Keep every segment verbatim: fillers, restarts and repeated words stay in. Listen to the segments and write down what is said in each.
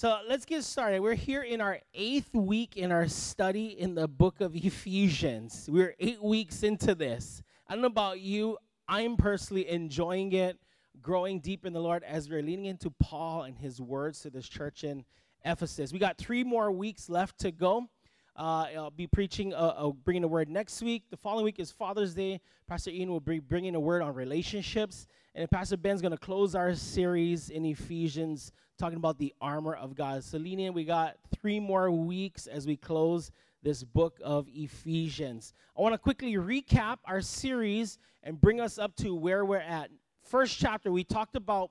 So let's get started. We're here in our eighth week in our study in the book of Ephesians. We're eight weeks into this. I don't know about you. I'm personally enjoying it, growing deep in the Lord as we're leaning into Paul and his words to this church in Ephesus. We got three more weeks left to go. Uh, I'll be preaching, uh, I'll bringing a word next week. The following week is Father's Day. Pastor Ian will be bringing a word on relationships. And Pastor Ben's going to close our series in Ephesians, talking about the armor of God. So lean in. We got three more weeks as we close this book of Ephesians. I want to quickly recap our series and bring us up to where we're at. First chapter, we talked about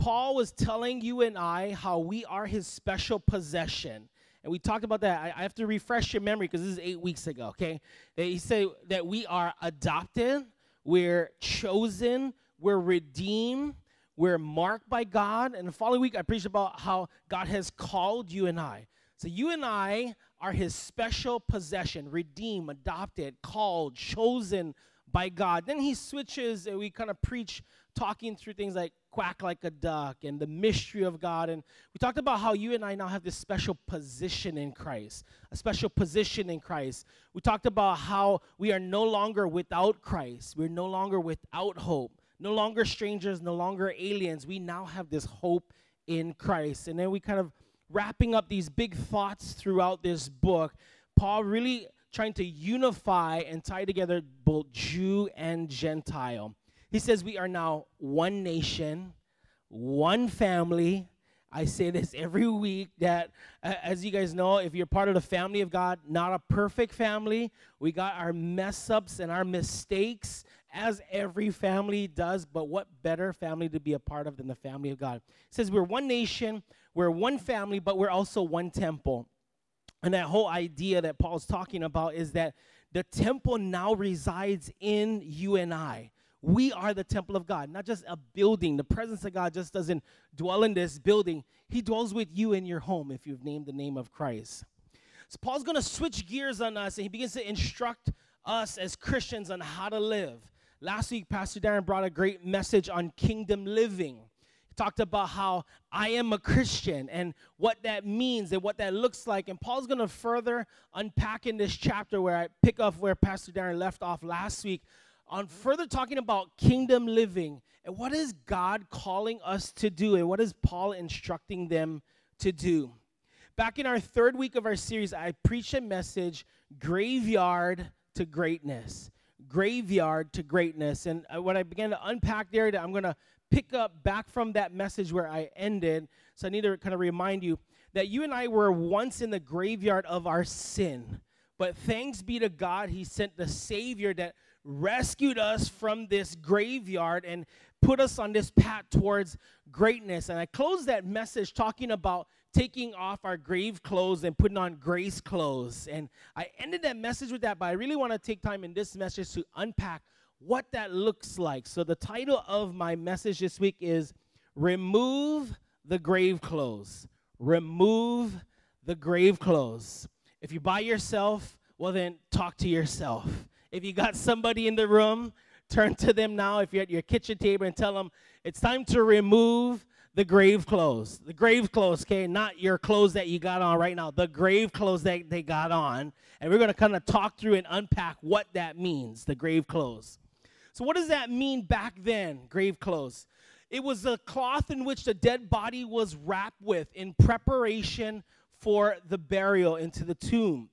Paul was telling you and I how we are his special possession. And we talked about that. I, I have to refresh your memory because this is eight weeks ago, okay? He said that we are adopted, we're chosen, we're redeemed, we're marked by God. And the following week, I preached about how God has called you and I. So you and I are his special possession, redeemed, adopted, called, chosen by God. Then he switches and we kind of preach talking through things like quack like a duck and the mystery of God. And we talked about how you and I now have this special position in Christ, a special position in Christ. We talked about how we are no longer without Christ. We're no longer without hope, no longer strangers, no longer aliens. We now have this hope in Christ. And then we kind of wrapping up these big thoughts throughout this book, Paul really trying to unify and tie together both Jew and Gentile. He says we are now one nation, one family. I say this every week that, uh, as you guys know, if you're part of the family of God, not a perfect family. We got our mess-ups and our mistakes, as every family does, but what better family to be a part of than the family of God? It says we're one nation, we're one family, but we're also one temple. And that whole idea that Paul's talking about is that the temple now resides in you and I. We are the temple of God, not just a building. The presence of God just doesn't dwell in this building. He dwells with you in your home if you've named the name of Christ. So Paul's going to switch gears on us, and he begins to instruct us as Christians on how to live. Last week, Pastor Darren brought a great message on kingdom living. He talked about how I am a Christian and what that means and what that looks like. And Paul's going to further unpack in this chapter where I pick up where Pastor Darren left off last week, on further talking about kingdom living and what is God calling us to do and what is Paul instructing them to do. Back in our third week of our series, I preached a message, Graveyard to Greatness, Graveyard to Greatness. And when I began to unpack there, I'm going to pick up back from that message where I ended. So I need to kind of remind you that you and I were once in the graveyard of our sin. But thanks be to God, he sent the Savior that rescued us from this graveyard and put us on this path towards greatness. And I closed that message talking about taking off our grave clothes and putting on grace clothes. And I ended that message with that, but I really want to take time in this message to unpack what that looks like. So the title of my message this week is Remove the Grave Clothes. Remove the Grave Clothes. If you're by yourself, well then talk to yourself. If you got somebody in the room, turn to them now if you're at your kitchen table and tell them it's time to remove the grave clothes. The grave clothes, okay, not your clothes that you got on right now. The grave clothes that they got on. And we're going to kind of talk through and unpack what that means, the grave clothes. So what does that mean back then, grave clothes? It was the cloth in which the dead body was wrapped with in preparation for the burial into the tomb.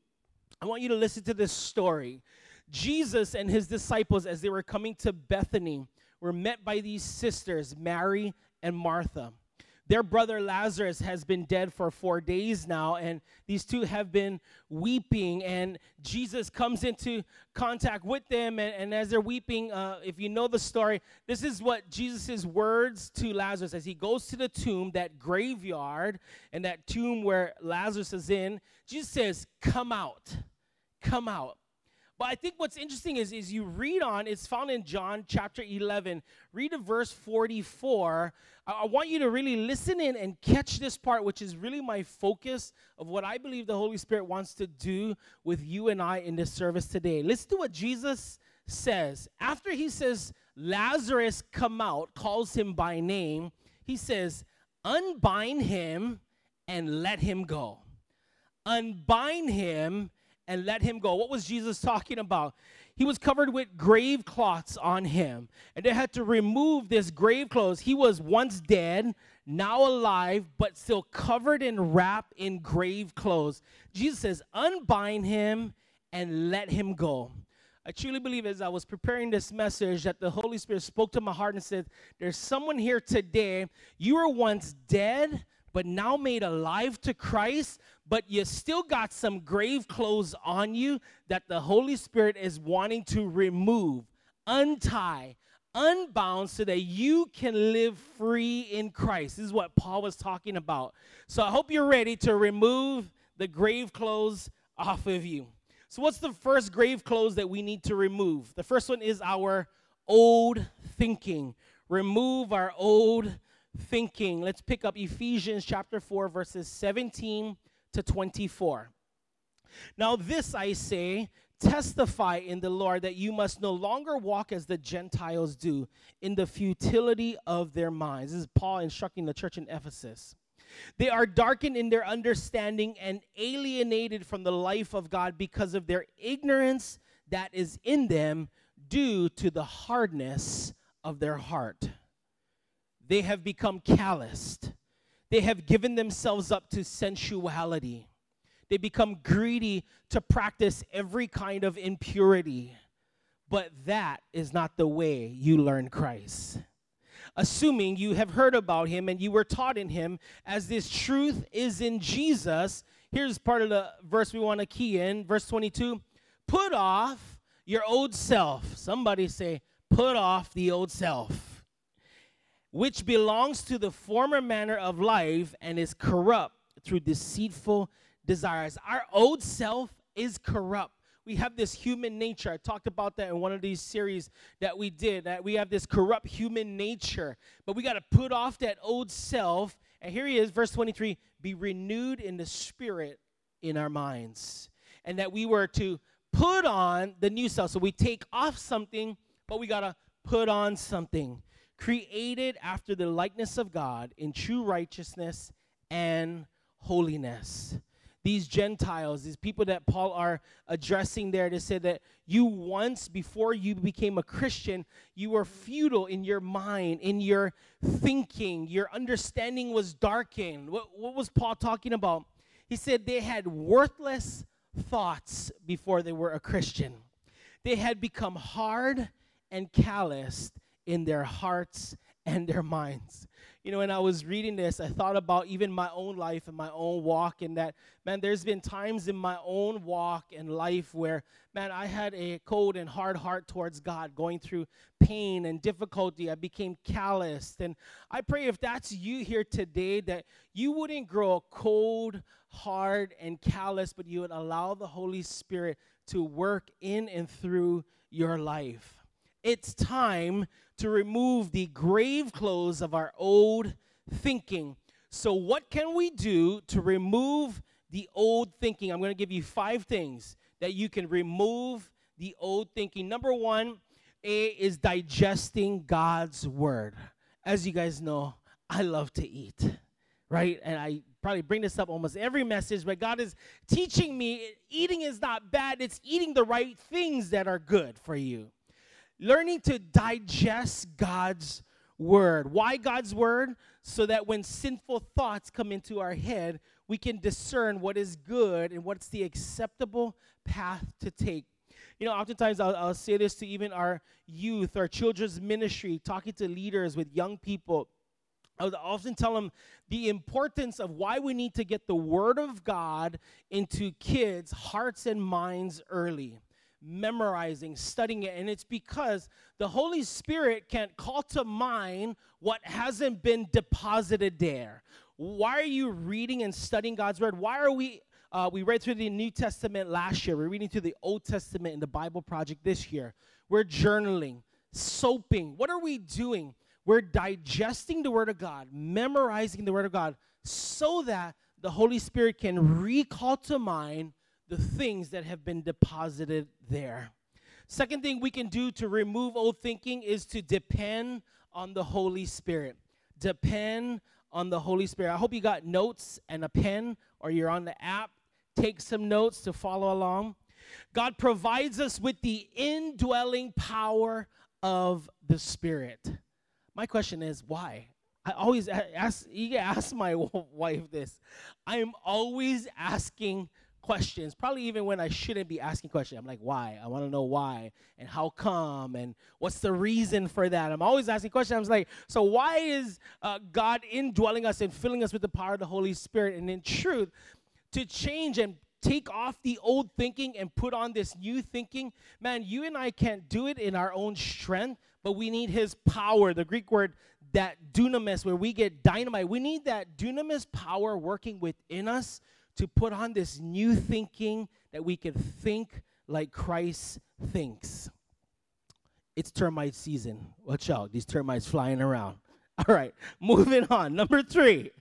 I want you to listen to this story. Jesus and his disciples, as they were coming to Bethany, were met by these sisters, Mary and Martha. Their brother Lazarus has been dead for four days now, and these two have been weeping, and Jesus comes into contact with them, and, and as they're weeping, uh, if you know the story, this is what Jesus' words to Lazarus, as he goes to the tomb, that graveyard, and that tomb where Lazarus is in, Jesus says, come out, come out. But I think what's interesting is, is you read on, it's found in John chapter eleven. Read to verse forty-four. I, I want you to really listen in and catch this part, which is really my focus of what I believe the Holy Spirit wants to do with you and I in this service today. Listen to what Jesus says. After he says, Lazarus, come out, calls him by name, he says, unbind him and let him go. Unbind him and let him go. What was Jesus talking about? He was covered with grave cloths on him, and they had to remove this grave clothes. He was once dead, now alive, but still covered and wrapped in grave clothes. Jesus says, unbind him and let him go. I truly believe as I was preparing this message that the Holy Spirit spoke to my heart and said, there's someone here today, you were once dead, but now made alive to Christ, but you still got some grave clothes on you that the Holy Spirit is wanting to remove, untie, unbound so that you can live free in Christ. This is what Paul was talking about. So I hope you're ready to remove the grave clothes off of you. So what's the first grave clothes that we need to remove? The first one is our old thinking. Remove our old thinking. Let's pick up Ephesians chapter four, verses seventeen to twenty-four. Now this I say, testify in the Lord that you must no longer walk as the Gentiles do in the futility of their minds. This is Paul instructing the church in Ephesus. They are darkened in their understanding and alienated from the life of God because of their ignorance that is in them due to the hardness of their heart. They have become calloused. They have given themselves up to sensuality. They become greedy to practice every kind of impurity. But that is not the way you learn Christ. Assuming you have heard about him and you were taught in him, as this truth is in Jesus. Here's part of the verse we want to key in, verse twenty-two. Put off your old self. Somebody say, put off the old self, which belongs to the former manner of life and is corrupt through deceitful desires. Our old self is corrupt. We have this human nature. I talked about that in one of these series that we did, that we have this corrupt human nature. But we got to put off that old self. And here he is, verse twenty-three, be renewed in the spirit in our minds. And that we were to put on the new self. So we take off something, but we got to put on something. Created after the likeness of God in true righteousness and holiness. These Gentiles, these people that Paul are addressing there, to say that you once, before you became a Christian, you were futile in your mind, in your thinking. Your understanding was darkened. What, what was Paul talking about? He said they had worthless thoughts before they were a Christian. They had become hard and calloused in their hearts and their minds. You know, when I was reading this, I thought about even my own life and my own walk, and that, man, there's been times in my own walk and life where, man, I had a cold and hard heart towards God, going through pain and difficulty. I became calloused. And I pray if that's you here today, that you wouldn't grow cold, hard, and callous, but you would allow the Holy Spirit to work in and through your life. It's time to remove the grave clothes of our old thinking. So what can we do to remove the old thinking? I'm going to give you five things that you can remove the old thinking. Number one, A, is digesting God's word. As you guys know, I love to eat, right? And I probably bring this up almost every message, but God is teaching me eating is not bad. It's eating the right things that are good for you. Learning to digest God's word. Why God's word? So that when sinful thoughts come into our head, we can discern what is good and what's the acceptable path to take. You know, oftentimes I'll, I'll say this to even our youth, our children's ministry, talking to leaders with young people. I would often tell them the importance of why we need to get the word of God into kids' hearts and minds early. Memorizing, studying it, and it's because the Holy Spirit can't call to mind what hasn't been deposited there. Why are you reading and studying God's word? Why are we, uh, we read through the New Testament last year. We're reading through the Old Testament in the Bible Project this year. We're journaling, soaping. What are we doing? We're digesting the word of God, memorizing the word of God, so that the Holy Spirit can recall to mind the things that have been deposited there. Second thing we can do to remove old thinking is to depend on the Holy Spirit. Depend on the Holy Spirit. I hope you got notes and a pen, or you're on the app. Take some notes to follow along. God provides us with the indwelling power of the Spirit. My question is, why? I always ask, you can ask my wife this. I am always asking questions, probably even when I shouldn't be asking questions. I'm like, why? I want to know why and how come and what's the reason for that. I'm always asking questions. I'm like, so why is uh, God indwelling us and filling us with the power of the Holy Spirit? And in truth, to change and take off the old thinking and put on this new thinking, man, you and I can't do it in our own strength, but we need his power. The Greek word, that dunamis, where we get dynamite. We need that dunamis power working within us to put on this new thinking that we can think like Christ thinks. It's termite season. Watch out, these termites flying around. All right, moving on. Number three,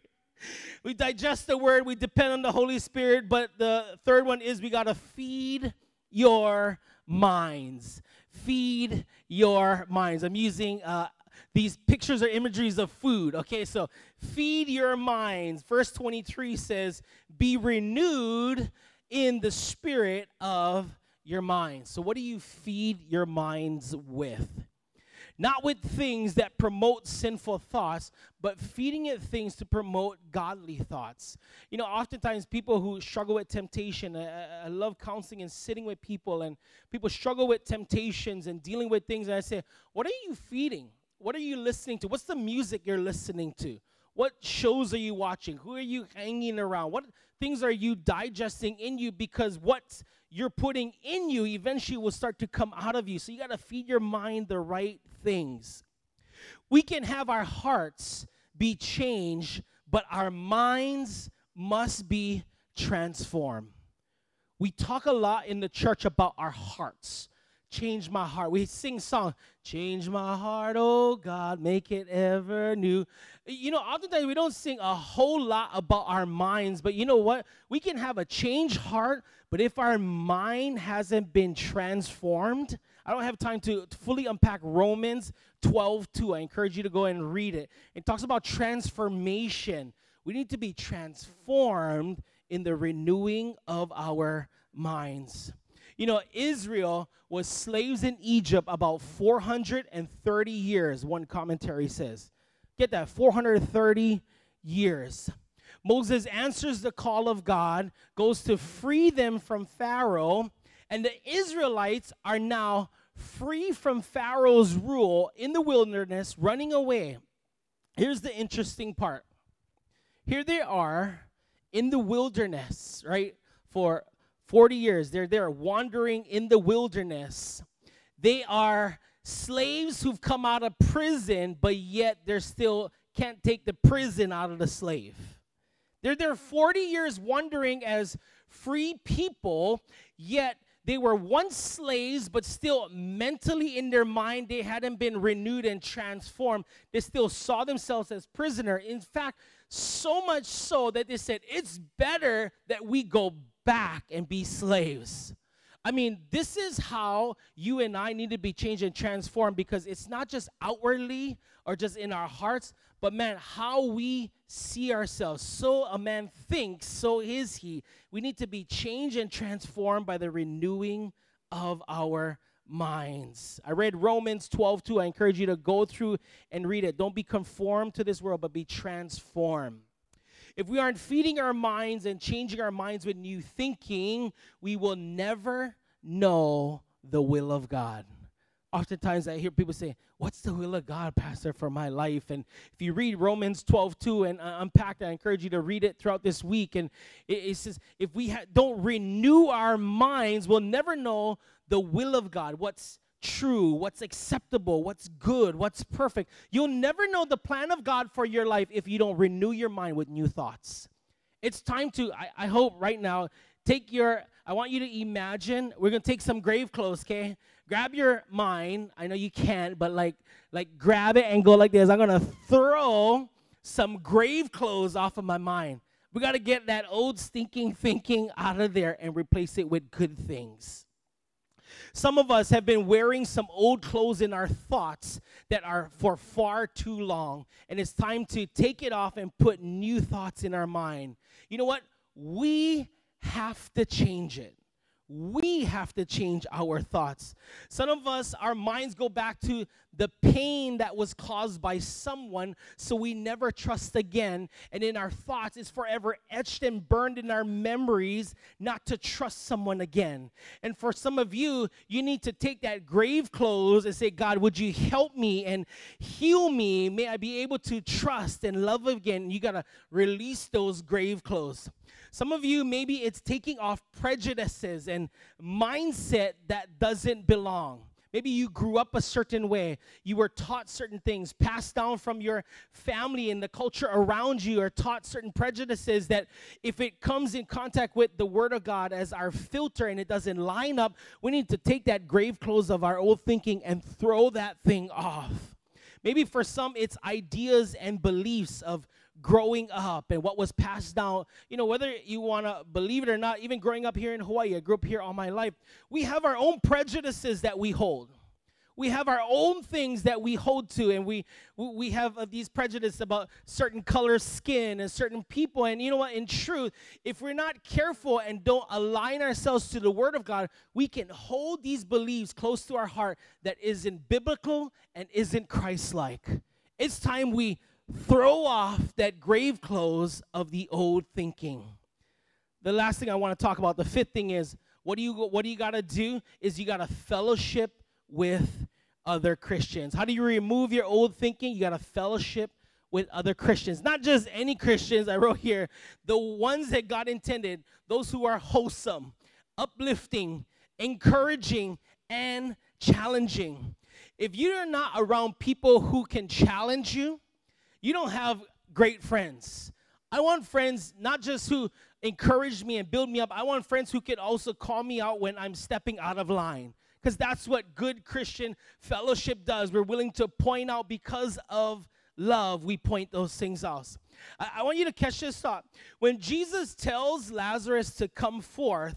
we digest the word, we depend on the Holy Spirit, but the third one is we got to feed your minds. Feed your minds. I'm using uh, these pictures or imageries of food. Okay, so feed your minds. Verse twenty-three says, be renewed in the spirit of your mind. So what do you feed your minds with? Not with things that promote sinful thoughts, but feeding it things to promote godly thoughts. You know, oftentimes people who struggle with temptation, I, I love counseling and sitting with people, and people struggle with temptations and dealing with things, and I say, what are you feeding? What are you listening to? What's the music you're listening to? What shows are you watching? Who are you hanging around? What things are you digesting in you? Because what you're putting in you eventually will start to come out of you. So you got to feed your mind the right things. We can have our hearts be changed, but our minds must be transformed. We talk a lot in the church about our hearts. Change my heart. We sing song, change my heart, oh God, make it ever new. You know, oftentimes we don't sing a whole lot about our minds, but you know what? We can have a changed heart, but if our mind hasn't been transformed, I don't have time to fully unpack Romans twelve two. I encourage you to go and read it. It talks about transformation. We need to be transformed in the renewing of our minds. You know, Israel was slaves in Egypt about four hundred thirty years, one commentary says. Get that, four hundred thirty years. Moses answers the call of God, goes to free them from Pharaoh, and the Israelites are now free from Pharaoh's rule in the wilderness, running away. Here's the interesting part. Here they are in the wilderness, right, for forty years, they're there wandering in the wilderness. They are slaves who've come out of prison, but yet they're still can't take the prison out of the slave. They're there forty years wandering as free people, yet they were once slaves, but still mentally in their mind, they hadn't been renewed and transformed. They still saw themselves as prisoner. In fact, so much so that they said, it's better that we go back. back and be slaves. I mean, this is how you and I need to be changed and transformed, because it's not just outwardly or just in our hearts, but man, how we see ourselves. So a man thinks, so is he. We need to be changed and transformed by the renewing of our minds. I read Romans twelve two. I encourage you to go through and read it. Don't be conformed to this world, but be transformed. If we aren't feeding our minds and changing our minds with new thinking, we will never know the will of God. Oftentimes I hear people say, what's the will of God, Pastor, for my life? And if you read Romans twelve two and uh, unpack that, I encourage you to read it throughout this week. And it, it says, if we ha- don't renew our minds, we'll never know the will of God, what's true, what's acceptable, what's good, what's perfect. You'll never know the plan of God for your life if you don't renew your mind with new thoughts. It's time to, I, I hope right now, take your, I want you to imagine, we're going to take some grave clothes, okay? Grab your mind. I know you can't, but like, like grab it and go like this. I'm going to throw some grave clothes off of my mind. We got to get that old stinking thinking out of there and replace it with good things. Some of us have been wearing some old clothes in our thoughts that are for far too long, and it's time to take it off and put new thoughts in our mind. You know what? We have to change it. We have to change our thoughts. Some of us, our minds go back to the pain that was caused by someone, so we never trust again. And in our thoughts, it's forever etched and burned in our memories not to trust someone again. And for some of you, you need to take that grave clothes and say, God, would you help me and heal me? May I be able to trust and love again? You got to release those grave clothes. Some of you, maybe it's taking off prejudices and mindset that doesn't belong. Maybe you grew up a certain way. You were taught certain things, passed down from your family, and the culture around you are taught certain prejudices that if it comes in contact with the Word of God as our filter and it doesn't line up, we need to take that grave clothes of our old thinking and throw that thing off. Maybe for some, it's ideas and beliefs of growing up and what was passed down. You know, whether you want to believe it or not, even growing up here in Hawaii, I grew up here all my life, we have our own prejudices that we hold. We have our own things that we hold to, and we we have uh, these prejudices about certain color skin and certain people. And you know what? In truth, if we're not careful and don't align ourselves to the Word of God, we can hold these beliefs close to our heart that isn't biblical and isn't Christ-like. It's time we throw off that grave clothes of the old thinking. The last thing I want to talk about, the fifth thing is, what do you what do you got to do is you got to fellowship with other Christians. How do you remove your old thinking? You got to fellowship with other Christians. Not just any Christians, I wrote here, the ones that God intended, those who are wholesome, uplifting, encouraging, and challenging. If you're not around people who can challenge you, you don't have great friends. I want friends not just who encourage me and build me up. I want friends who can also call me out when I'm stepping out of line, because that's what good Christian fellowship does. We're willing to point out because of love. We point those things out. I, I want you to catch this thought. When Jesus tells Lazarus to come forth,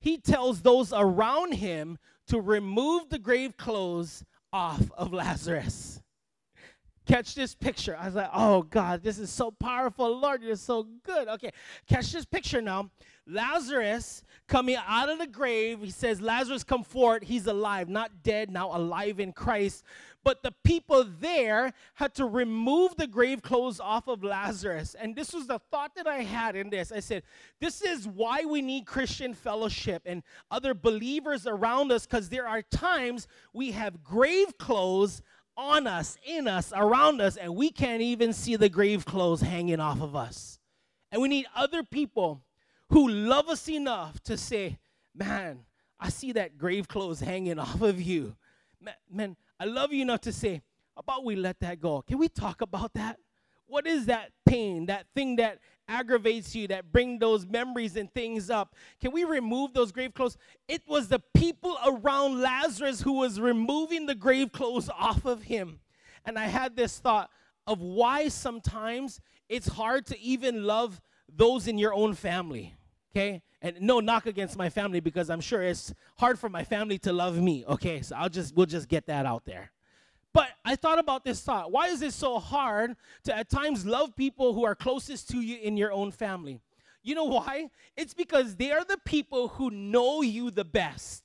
he tells those around him to remove the grave clothes off of Lazarus. Catch this picture. I was like, oh, God, this is so powerful. Lord, you're so good. Okay, catch this picture now. Lazarus coming out of the grave. He says, Lazarus, come forth. He's alive, not dead, now alive in Christ. But the people there had to remove the grave clothes off of Lazarus. And this was the thought that I had in this. I said, this is why we need Christian fellowship and other believers around us, because there are times we have grave clothes on us, in us, around us, and we can't even see the grave clothes hanging off of us. And we need other people who love us enough to say, man, I see that grave clothes hanging off of you. Man, I love you enough to say, how about we let that go? Can we talk about that? What is that pain, that thing that aggravates you, that bring those memories and things up? Can we remove those grave clothes? It was the people around Lazarus who was removing the grave clothes off of him. And I had this thought of why sometimes it's hard to even love those in your own family, okay? And no knock against my family, because I'm sure it's hard for my family to love me, okay? So I'll just we'll just get that out there. But I thought about this thought. Why is it so hard to at times love people who are closest to you in your own family? You know why? It's because they are the people who know you the best.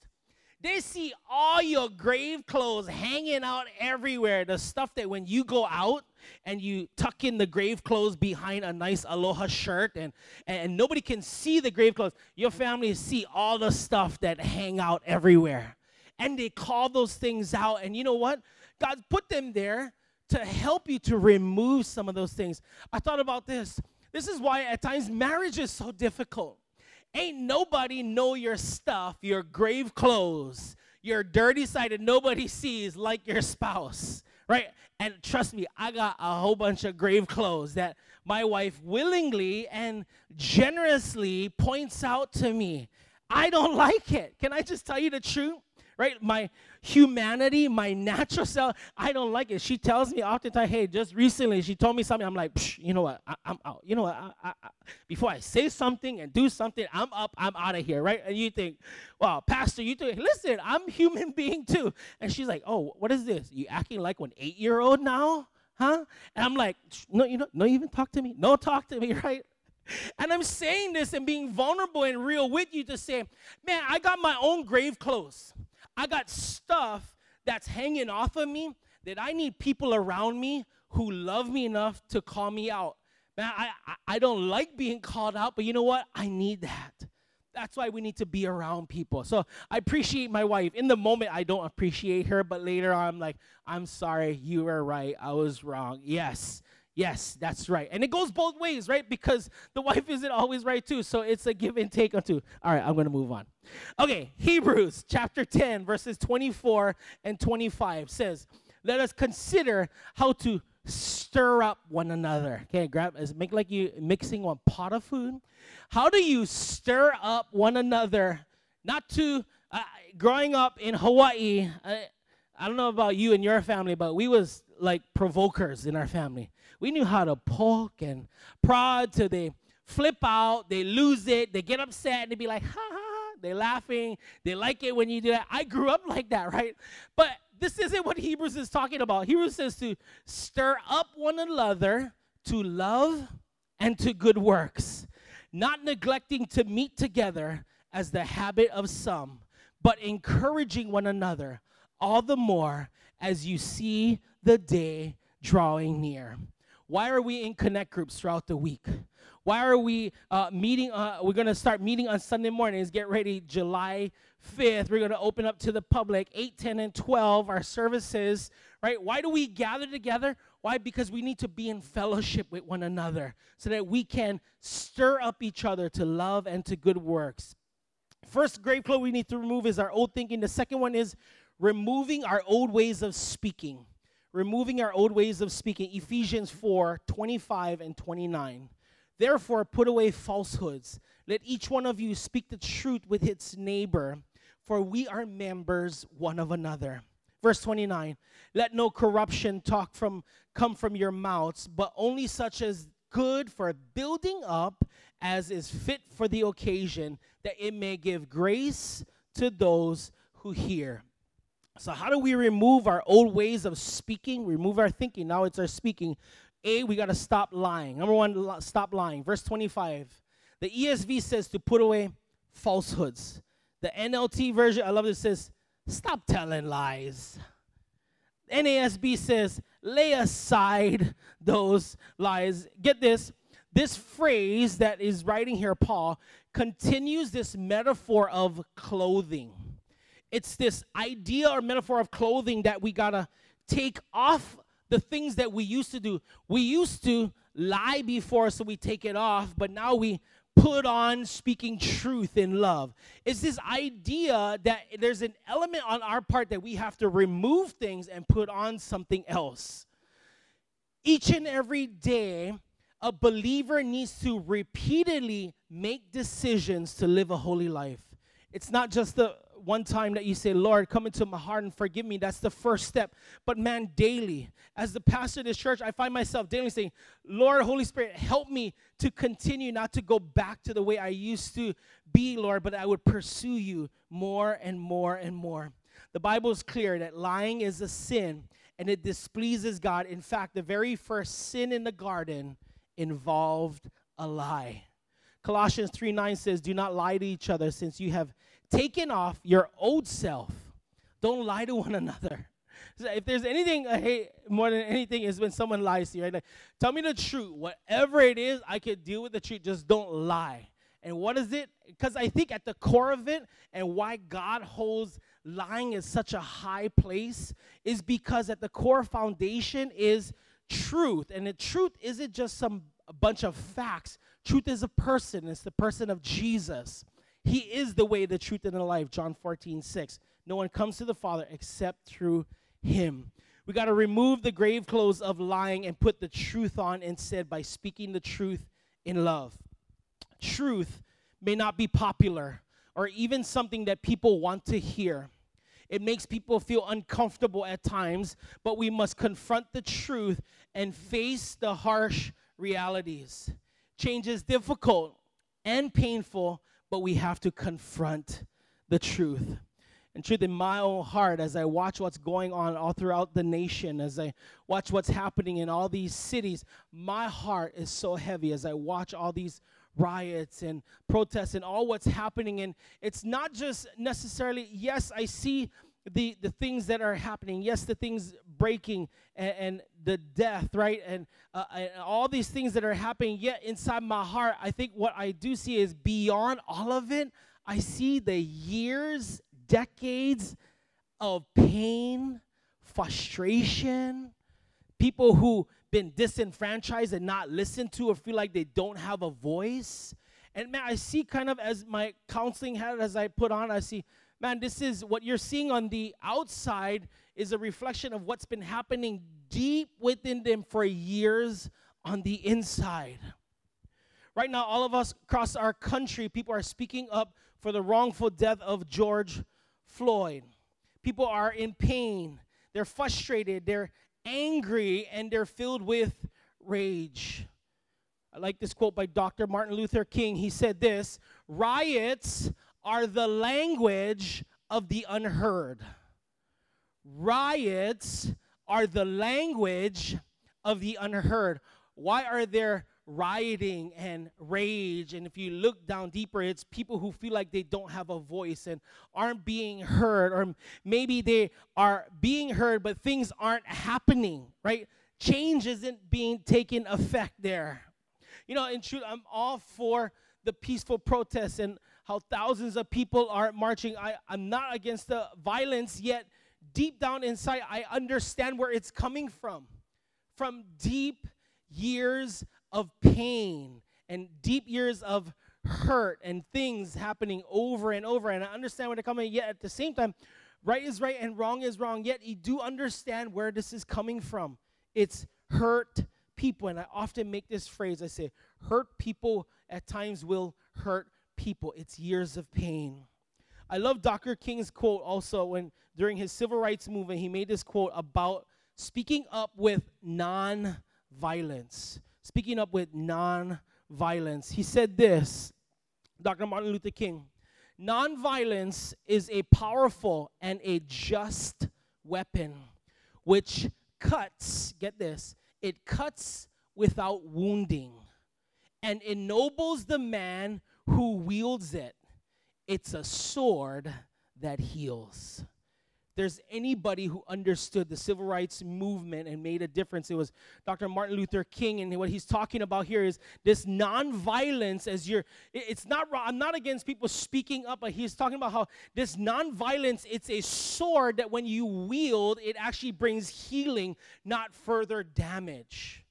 They see all your grave clothes hanging out everywhere, the stuff that when you go out and you tuck in the grave clothes behind a nice aloha shirt and, and nobody can see the grave clothes, your family see all the stuff that hang out everywhere. And they call those things out, and you know what? God put them there to help you to remove some of those things. I thought about this. This is why at times marriage is so difficult. Ain't nobody know your stuff, your grave clothes, your dirty side that nobody sees like your spouse, right? And trust me, I got a whole bunch of grave clothes that my wife willingly and generously points out to me. I don't like it. Can I just tell you the truth? right? My humanity, my natural self, I don't like it. She tells me oftentimes, hey, just recently she told me something. I'm like, you know what? I, I'm out. You know what? I, I, I, before I say something and do something, I'm up. I'm out of here, right? And you think, wow, pastor, you think, listen, I'm human being too. And she's like, oh, what is this? You acting like an eight-year-old now? Huh? And I'm like, no, you know, no, even talk to me. No, talk to me, right? And I'm saying this and being vulnerable and real with you to say, man, I got my own grave clothes. I got stuff that's hanging off of me that I need people around me who love me enough to call me out. Man, I, I, I don't like being called out, but you know what? I need that. That's why we need to be around people. So I appreciate my wife. In the moment, I don't appreciate her, but later on, I'm like, I'm sorry, you were right. I was wrong. Yes, yes, that's right. And it goes both ways, right? Because the wife isn't always right too, so it's a give and take on two. All right, I'm going to move on. Okay, Hebrews chapter ten, verses twenty-four and twenty-five says, let us consider how to stir up one another. Okay, grab, make like you mixing one pot of food. How do you stir up one another? Not to, uh, growing up in Hawaii, I, I don't know about you and your family, but we was like provokers in our family. We knew how to poke and prod till they flip out, they lose it, they get upset, and they be like, ha, ha, ha. They're laughing. They like it when you do that. I grew up like that, right? But this isn't what Hebrews is talking about. Hebrews says to stir up one another to love and to good works, not neglecting to meet together as the habit of some, but encouraging one another all the more as you see the day drawing near. Why are we in connect groups throughout the week? Why are we uh, meeting? Uh, we're going to start meeting on Sunday mornings. Get ready, July fifth. We're going to open up to the public, eight, ten, and twelve, our services, right? Why do we gather together? Why? Because we need to be in fellowship with one another so that we can stir up each other to love and to good works. First grave clothes we need to remove is our old thinking. The second one is removing our old ways of speaking. Removing our old ways of speaking. Ephesians four, twenty-five and twenty-nine. Therefore, put away falsehoods. Let each one of you speak the truth with its neighbor, for we are members one of another. Verse twenty-nine, let no corruption talk from come from your mouths, but only such as good for building up as is fit for the occasion, that it may give grace to those who hear. So how do we remove our old ways of speaking? Remove our thinking. Now it's our speaking. A, we got to stop lying. Number one, stop lying. Verse twenty-five. The E S V says to put away falsehoods. The N L T version, I love this, says stop telling lies. N A S B says lay aside those lies. Get this. This phrase that is writing here, Paul, continues this metaphor of clothing. It's this idea or metaphor of clothing that we got to take off the things that we used to do. We used to lie before, so we take it off, but now we put on speaking truth in love. It's this idea that there's an element on our part that we have to remove things and put on something else. Each and every day, a believer needs to repeatedly make decisions to live a holy life. It's not just the one time that you say, Lord, come into my heart and forgive me. That's the first step. But man, daily, as the pastor of this church, I find myself daily saying, Lord, Holy Spirit, help me to continue not to go back to the way I used to be, Lord, but I would pursue you more and more and more. The Bible is clear that lying is a sin and it displeases God. In fact, the very first sin in the garden involved a lie. Colossians three nine says, do not lie to each other, since you have taken off your old self. Don't lie to one another. So if there's anything I hate more than anything is when someone lies to you, right? Like, tell me the truth. Whatever it is, I can deal with the truth. Just don't lie. And what is it? Because I think at the core of it and why God holds lying in such a high place is because at the core foundation is truth. And the truth isn't just some a bunch of facts. Truth is a person. It's the person of Jesus. He is the way, the truth, and the life, John fourteen six. No one comes to the Father except through him. We got to remove the grave clothes of lying and put the truth on instead by speaking the truth in love. Truth may not be popular or even something that people want to hear. It makes people feel uncomfortable at times, but we must confront the truth and face the harsh realities. Change is difficult and painful, but we have to confront the truth. And truth in my own heart, as I watch what's going on all throughout the nation, as I watch what's happening in all these cities, my heart is so heavy as I watch all these riots and protests and all what's happening. And it's not just necessarily, yes, I see the, the things that are happening. Yes, the things breaking and, and the death, right? And, uh, and all these things that are happening. Yet inside my heart, I think what I do see is beyond all of it, I see the years, decades of pain, frustration, people who been disenfranchised and not listened to or feel like they don't have a voice. And man, I see kind of as my counseling hat as I put on, I see, man, this is what you're seeing on the outside is a reflection of what's been happening deep within them for years on the inside. Right now, all of us across our country, people are speaking up for the wrongful death of George Floyd. People are in pain. They're frustrated. They're angry, and they're filled with rage. I like this quote by Doctor Martin Luther King. He said this, "Riots are the language of the unheard. Riots are the language of the unheard." Why are there rioting and rage? And if you look down deeper, it's people who feel like they don't have a voice and aren't being heard, or maybe they are being heard, but things aren't happening, right? Change isn't being taken effect there. You know, in truth, I'm all for the peaceful protests and how thousands of people are marching. I, I'm not against the violence, yet deep down inside, I understand where it's coming from, from deep years of pain and deep years of hurt and things happening over and over. And I understand where they're coming, yet at the same time, right is right and wrong is wrong. Yet you do understand where this is coming from. It's hurt people. And I often make this phrase, I say, hurt people at times will hurt people. It's years of pain. I love Doctor King's quote also when during his civil rights movement, he made this quote about speaking up with non-violence. Speaking up with non-violence. He said this, Doctor Martin Luther King, "Non-violence is a powerful and a just weapon which cuts," get this, "it cuts without wounding and ennobles the man who wields it. It's a sword that heals." There's anybody who understood the civil rights movement and made a difference, it was Doctor Martin Luther King. And what he's talking about here is this nonviolence as you're, it's not, I'm not against people speaking up, but he's talking about how this nonviolence, it's a sword that when you wield, it actually brings healing, not further damage.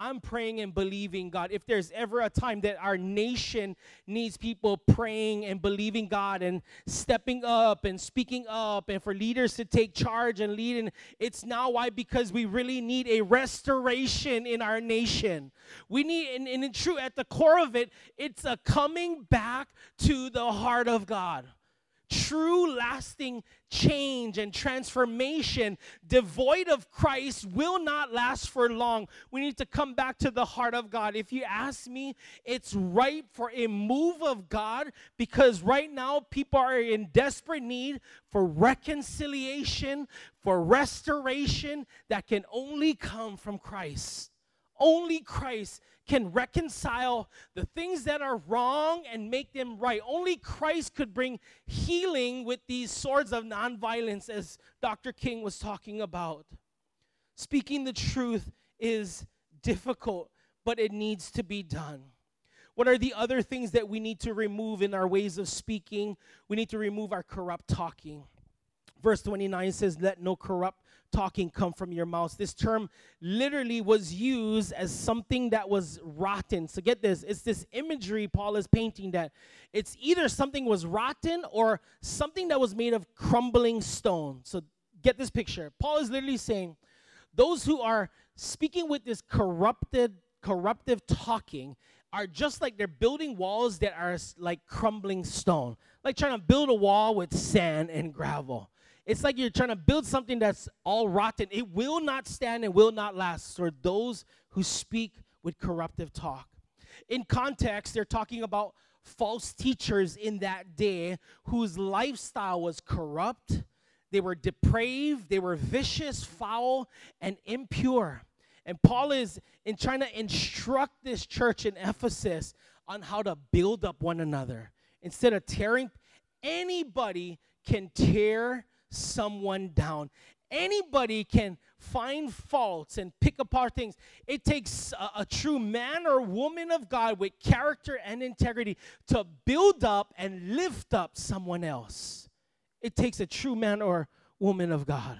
I'm praying and believing, God, if there's ever a time that our nation needs people praying and believing God and stepping up and speaking up and for leaders to take charge and lead, and it's now. Why? Because we really need a restoration in our nation. We need, and, and in truth, at the core of it, it's a coming back to the heart of God. True, lasting change and transformation devoid of Christ will not last for long. We need to come back to the heart of God. If you ask me, it's ripe for a move of God because right now people are in desperate need for reconciliation, for restoration that can only come from Christ. Only Christ can reconcile the things that are wrong and make them right. Only Christ could bring healing with these swords of nonviolence, as Doctor King was talking about. Speaking the truth is difficult, but it needs to be done. What are the other things that we need to remove in our ways of speaking? We need to remove our corrupt talking. Verse twenty-nine says, "Let no corrupt talking come from your mouth." This term literally was used as something that was rotten. So get this, it's this imagery Paul is painting that it's either something was rotten or something that was made of crumbling stone. So get this picture. Paul is literally saying those who are speaking with this corrupted, corruptive talking are just like they're building walls that are like crumbling stone, like trying to build a wall with sand and gravel. It's like you're trying to build something that's all rotten. It will not stand and will not last for those who speak with corruptive talk. In context, they're talking about false teachers in that day whose lifestyle was corrupt. They were depraved. They were vicious, foul, and impure. And Paul is in trying to instruct this church in Ephesus on how to build up one another. Instead of tearing, anybody can tear someone down. Anybody can find faults and pick apart things. It takes a, a true man or woman of God with character and integrity to build up and lift up someone else. It takes a true man or woman of God.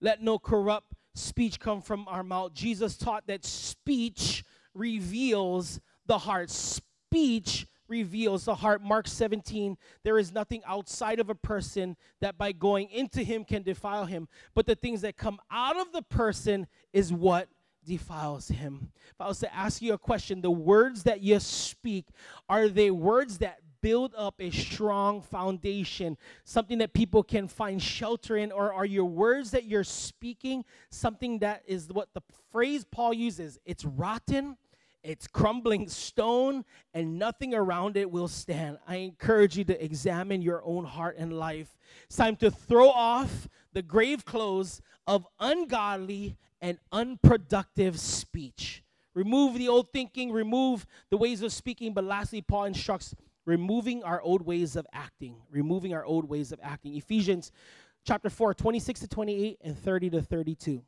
Let no corrupt speech come from our mouth. Jesus taught that speech reveals the heart. Speech reveals the heart. Mark seventeen, there is nothing outside of a person that by going into him can defile him, but the things that come out of the person is what defiles him. If I was to ask you a question, the words that you speak, are they words that build up a strong foundation, something that people can find shelter in, or are your words that you're speaking something that is what the phrase Paul uses, it's rotten, it's crumbling stone, and nothing around it will stand. I encourage you to examine your own heart and life. It's time to throw off the grave clothes of ungodly and unproductive speech. Remove the old thinking, remove the ways of speaking, but lastly, Paul instructs removing our old ways of acting. Removing our old ways of acting. Ephesians chapter four, twenty-six to twenty-eight and thirty to thirty-two.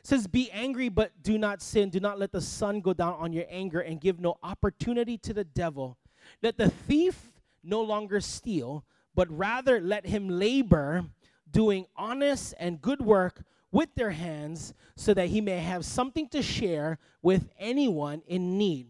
It says, be angry, but do not sin. Do not let the sun go down on your anger and give no opportunity to the devil. Let the thief no longer steal, but rather let him labor, doing honest and good work with their hands, so that he may have something to share with anyone in need.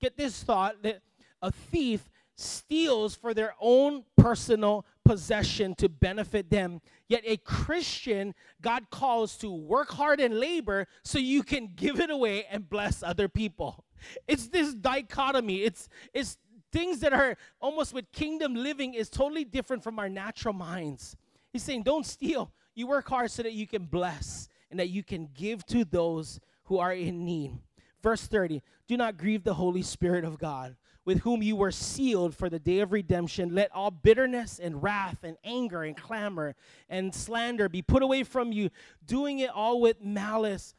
Get this thought, that a thief steals for their own personal possession to benefit them. Yet a Christian, God calls to work hard and labor so you can give it away and bless other people. It's this dichotomy. It's it's things that are almost with kingdom living is totally different from our natural minds. He's saying, don't steal. You work hard so that you can bless and that you can give to those who are in need. Verse thirty, do not grieve the Holy Spirit of God, with whom you were sealed for the day of redemption. Let all bitterness and wrath and anger and clamor and slander be put away from you, doing it all with malice.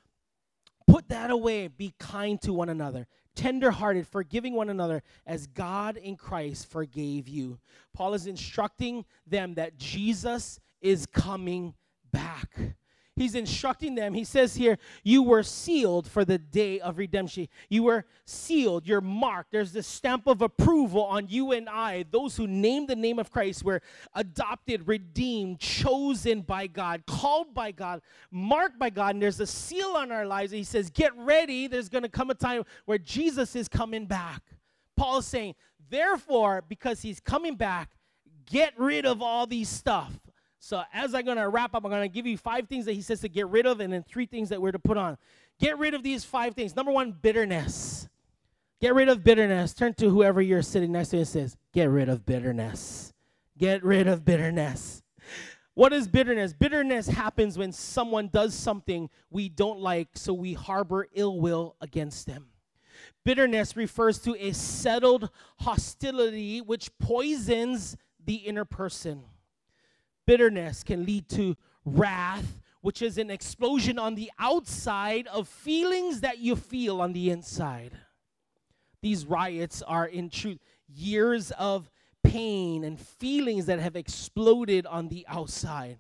Put that away. Be kind to one another, tenderhearted, forgiving one another, as God in Christ forgave you. Paul is instructing them that Jesus is coming back. He's instructing them. He says here, you were sealed for the day of redemption. You were sealed. You're marked. There's this stamp of approval on you and I. Those who name the name of Christ were adopted, redeemed, chosen by God, called by God, marked by God. And there's a seal on our lives. And he says, get ready. There's going to come a time where Jesus is coming back. Paul's saying, therefore, because he's coming back, get rid of all these stuff. So as I'm going to wrap up, I'm going to give you five things that he says to get rid of and then three things that we're to put on. Get rid of these five things. Number one, bitterness. Get rid of bitterness. Turn to whoever you're sitting next to and says, get rid of bitterness. Get rid of bitterness. What is bitterness? Bitterness happens when someone does something we don't like, so we harbor ill will against them. Bitterness refers to a settled hostility which poisons the inner person. Bitterness can lead to wrath, which is an explosion on the outside of feelings that you feel on the inside. These riots are, in truth, years of pain and feelings that have exploded on the outside.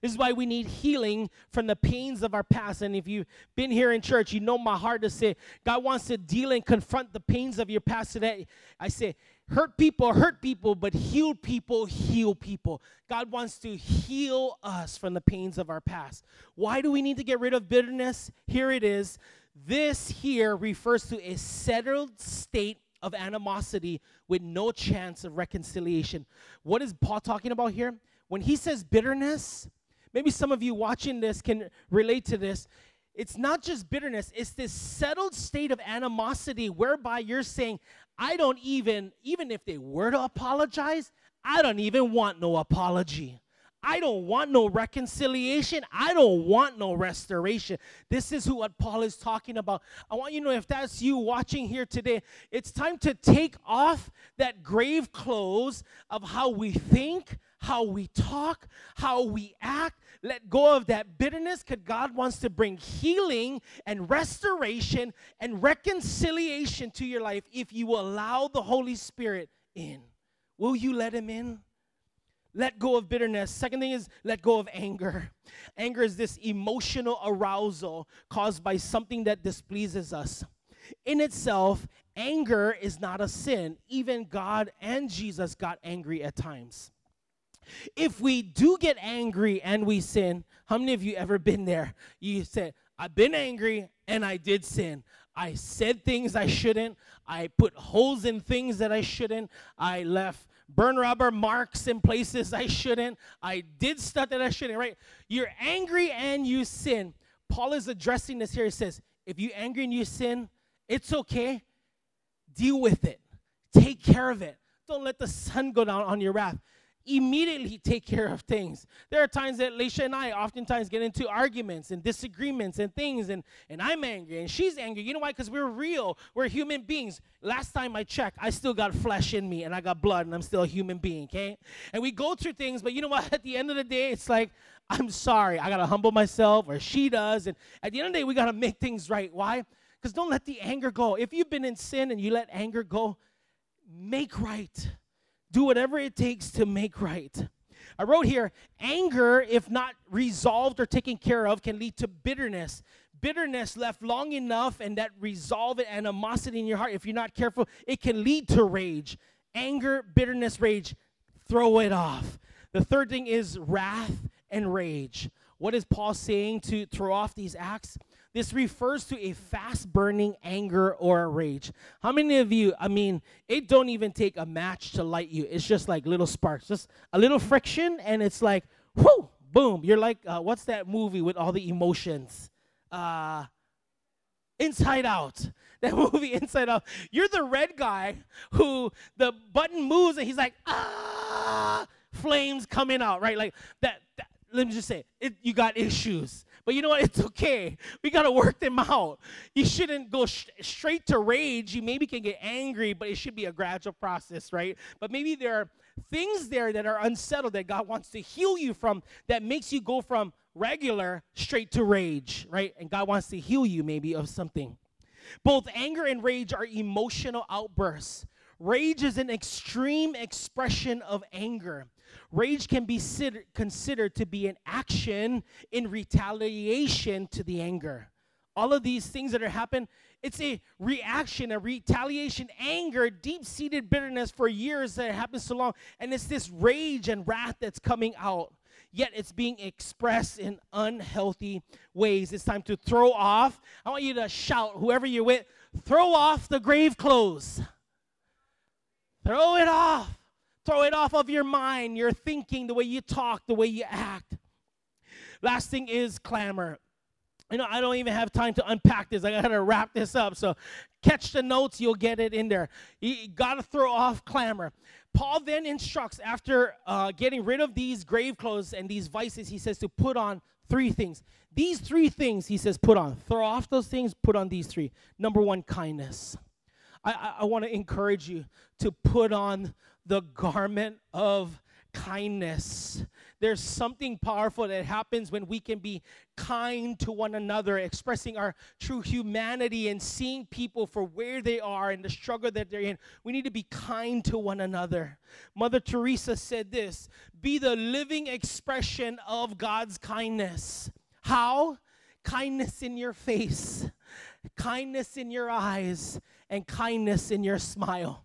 This is why we need healing from the pains of our past. And if you've been here in church, you know my heart to say, God wants to deal and confront the pains of your past today. I say, hurt people, hurt people, but heal people, heal people. God wants to heal us from the pains of our past. Why do we need to get rid of bitterness? Here it is. This here refers to a settled state of animosity with no chance of reconciliation. What is Paul talking about here? When he says bitterness, maybe some of you watching this can relate to this. It's not just bitterness. It's this settled state of animosity whereby you're saying, I don't even, even if they were to apologize, I don't even want no apology. I don't want no reconciliation. I don't want no restoration. This is who, what Paul is talking about. I want you to know, if that's you watching here today, it's time to take off that grave clothes of how we think, how we talk, how we act. Let go of that bitterness, because God wants to bring healing and restoration and reconciliation to your life if you allow the Holy Spirit in. Will you let him in? Let go of bitterness. Second thing is, let go of anger. Anger is this emotional arousal caused by something that displeases us. In itself, anger is not a sin. Even God and Jesus got angry at times. If we do get angry and we sin, how many of you ever been there? You said, I've been angry and I did sin. I said things I shouldn't. I put holes in things that I shouldn't. I left burn rubber marks in places I shouldn't. I did stuff that I shouldn't, right? You're angry and you sin. Paul is addressing this here. He says, if you're angry and you sin, it's okay. Deal with it. Take care of it. Don't let the sun go down on your wrath. Immediately take care of things. There are times that Leisha and I oftentimes get into arguments and disagreements and things, and, and I'm angry and she's angry. You know why? Because we're real. We're human beings. Last time I checked, I still got flesh in me and I got blood and I'm still a human being, okay? And we go through things, but you know what? At the end of the day, it's like, I'm sorry. I got to humble myself, or she does. And at the end of the day, we got to make things right. Why? Because don't let the anger go. If you've been in sin and you let anger go, make right. Do whatever it takes to make right. I wrote here, anger, if not resolved or taken care of, can lead to bitterness. Bitterness left long enough, and that resolve and animosity in your heart, if you're not careful, it can lead to rage. Anger, bitterness, rage, throw it off. The third thing is wrath and rage. What is Paul saying to throw off these acts? This refers to a fast-burning anger or rage. How many of you, I mean, it don't even take a match to light you. It's just like little sparks, just a little friction, and it's like, whoo, boom. You're like, uh, what's that movie with all the emotions? Uh, Inside Out. That movie, Inside Out. You're the red guy who the button moves, and he's like, ah, flames coming out, right? Like that. that Let me just say, it, you got issues. But you know what? It's okay. We got to work them out. You shouldn't go sh- straight to rage. You maybe can get angry, but it should be a gradual process, right? But maybe there are things there that are unsettled that God wants to heal you from, that makes you go from regular straight to rage, right? And God wants to heal you maybe of something. Both anger and rage are emotional outbursts. Rage is an extreme expression of anger. Rage can be sider- considered to be an action in retaliation to the anger. All of these things that are happening, it's a reaction, a retaliation, anger, deep-seated bitterness for years that happens so long. And it's this rage and wrath that's coming out, yet it's being expressed in unhealthy ways. It's time to throw off. I want you to shout, whoever you're with, throw off the grave clothes. Throw it off. Throw it off of your mind, your thinking, the way you talk, the way you act. Last thing is clamor. You know, I don't even have time to unpack this. I got to wrap this up. So catch the notes. You'll get it in there. You got to throw off clamor. Paul then instructs, after uh, getting rid of these grave clothes and these vices, he says to put on three things. These three things, he says, put on. Throw off those things, put on these three. Number one, kindness. I, I, I want to encourage you to put on the garment of kindness. There's something powerful that happens when we can be kind to one another, expressing our true humanity and seeing people for where they are and the struggle that they're in. We need to be kind to one another. Mother Teresa said this, be the living expression of God's kindness. How? Kindness in your face, kindness in your eyes, and kindness in your smile.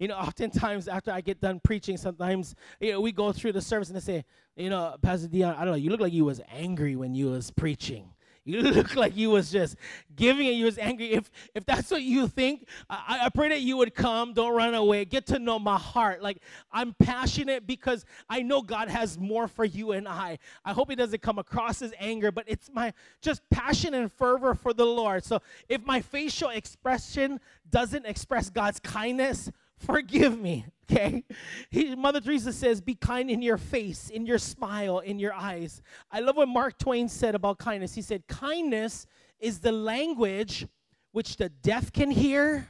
You know, oftentimes after I get done preaching, sometimes, you know, we go through the service and they say, you know, Pastor Dion, I don't know, you look like you was angry when you was preaching. You look like you was just giving and you was angry. If if that's what you think, I, I pray that you would come. Don't run away. Get to know my heart. Like, I'm passionate because I know God has more for you and I. I hope it doesn't come across as anger, but it's my just passion and fervor for the Lord. So if my facial expression doesn't express God's kindness, forgive me. okay? He, Mother Teresa says, be kind in your face, in your smile, in your eyes. I love what Mark Twain said about kindness. He said, kindness is the language which the deaf can hear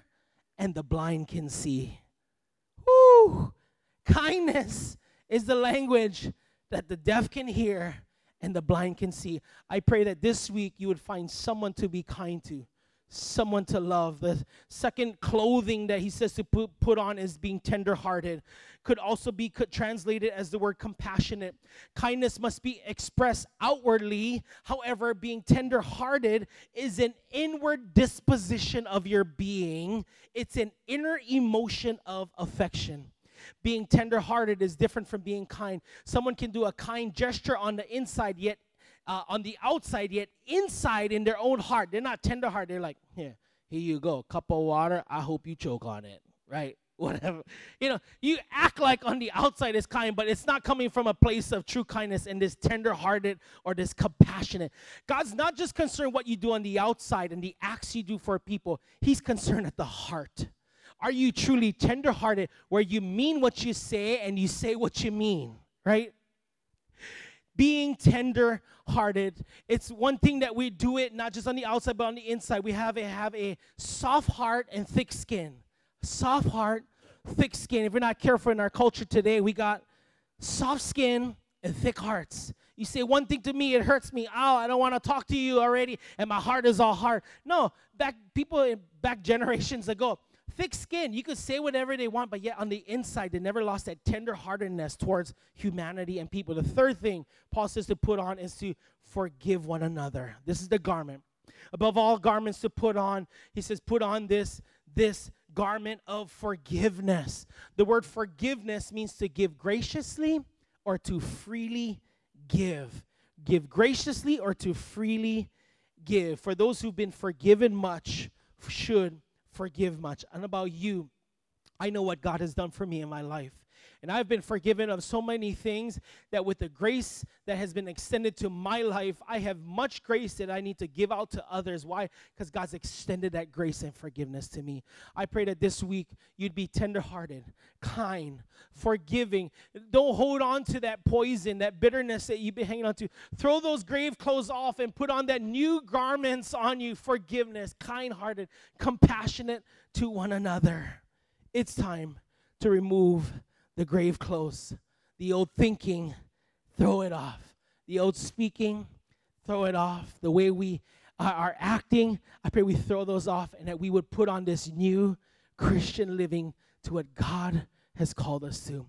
and the blind can see. Woo! Kindness is the language that the deaf can hear and the blind can see. I pray that this week you would find someone to be kind to, someone to love. The second clothing that he says to put, put on is being tenderhearted. Could also be could translated as the word compassionate. Kindness must be expressed outwardly. However, being tenderhearted is an inward disposition of your being. It's an inner emotion of affection. Being tenderhearted is different from being kind. Someone can do a kind gesture on the inside, yet uh, on the outside, yet inside in their own heart, they're not tenderhearted. They're like, here, here you go, cup of water. I hope you choke on it, right? Whatever. You know, you act like on the outside is kind, but it's not coming from a place of true kindness and this tenderhearted or this compassionate. God's not just concerned what you do on the outside and the acts you do for people. He's concerned at the heart. Are you truly tenderhearted where you mean what you say and you say what you mean, right? Being tenderhearted, it's one thing that we do it not just on the outside but on the inside. We have a, have a soft heart and thick skin. Soft heart, thick skin. If we're not careful in our culture today, we got soft skin and thick hearts. You say one thing to me, it hurts me. Oh, I don't want to talk to you already, and my heart is all hard. No, back people back generations ago, thick skin, you could say whatever they want, but yet on the inside, they never lost that tenderheartedness towards humanity and people. The third thing Paul says to put on is to forgive one another. This is the garment. Above all garments to put on, he says, put on this, this garment of forgiveness. The word forgiveness means to give graciously or to freely give. Give graciously or to freely give. For those who've been forgiven much should forgive much. And about you, I know what God has done for me in my life. And I've been forgiven of so many things that with the grace that has been extended to my life, I have much grace that I need to give out to others. Why? Because God's extended that grace and forgiveness to me. I pray that this week you'd be tenderhearted, kind, forgiving. Don't hold on to that poison, that bitterness that you've been hanging on to. Throw those grave clothes off and put on that new garments on you. Forgiveness, kind-hearted, compassionate to one another. It's time to remove the grave clothes, the old thinking, throw it off. The old speaking, throw it off. The way we are acting, I pray we throw those off and that we would put on this new Christian living to what God has called us to.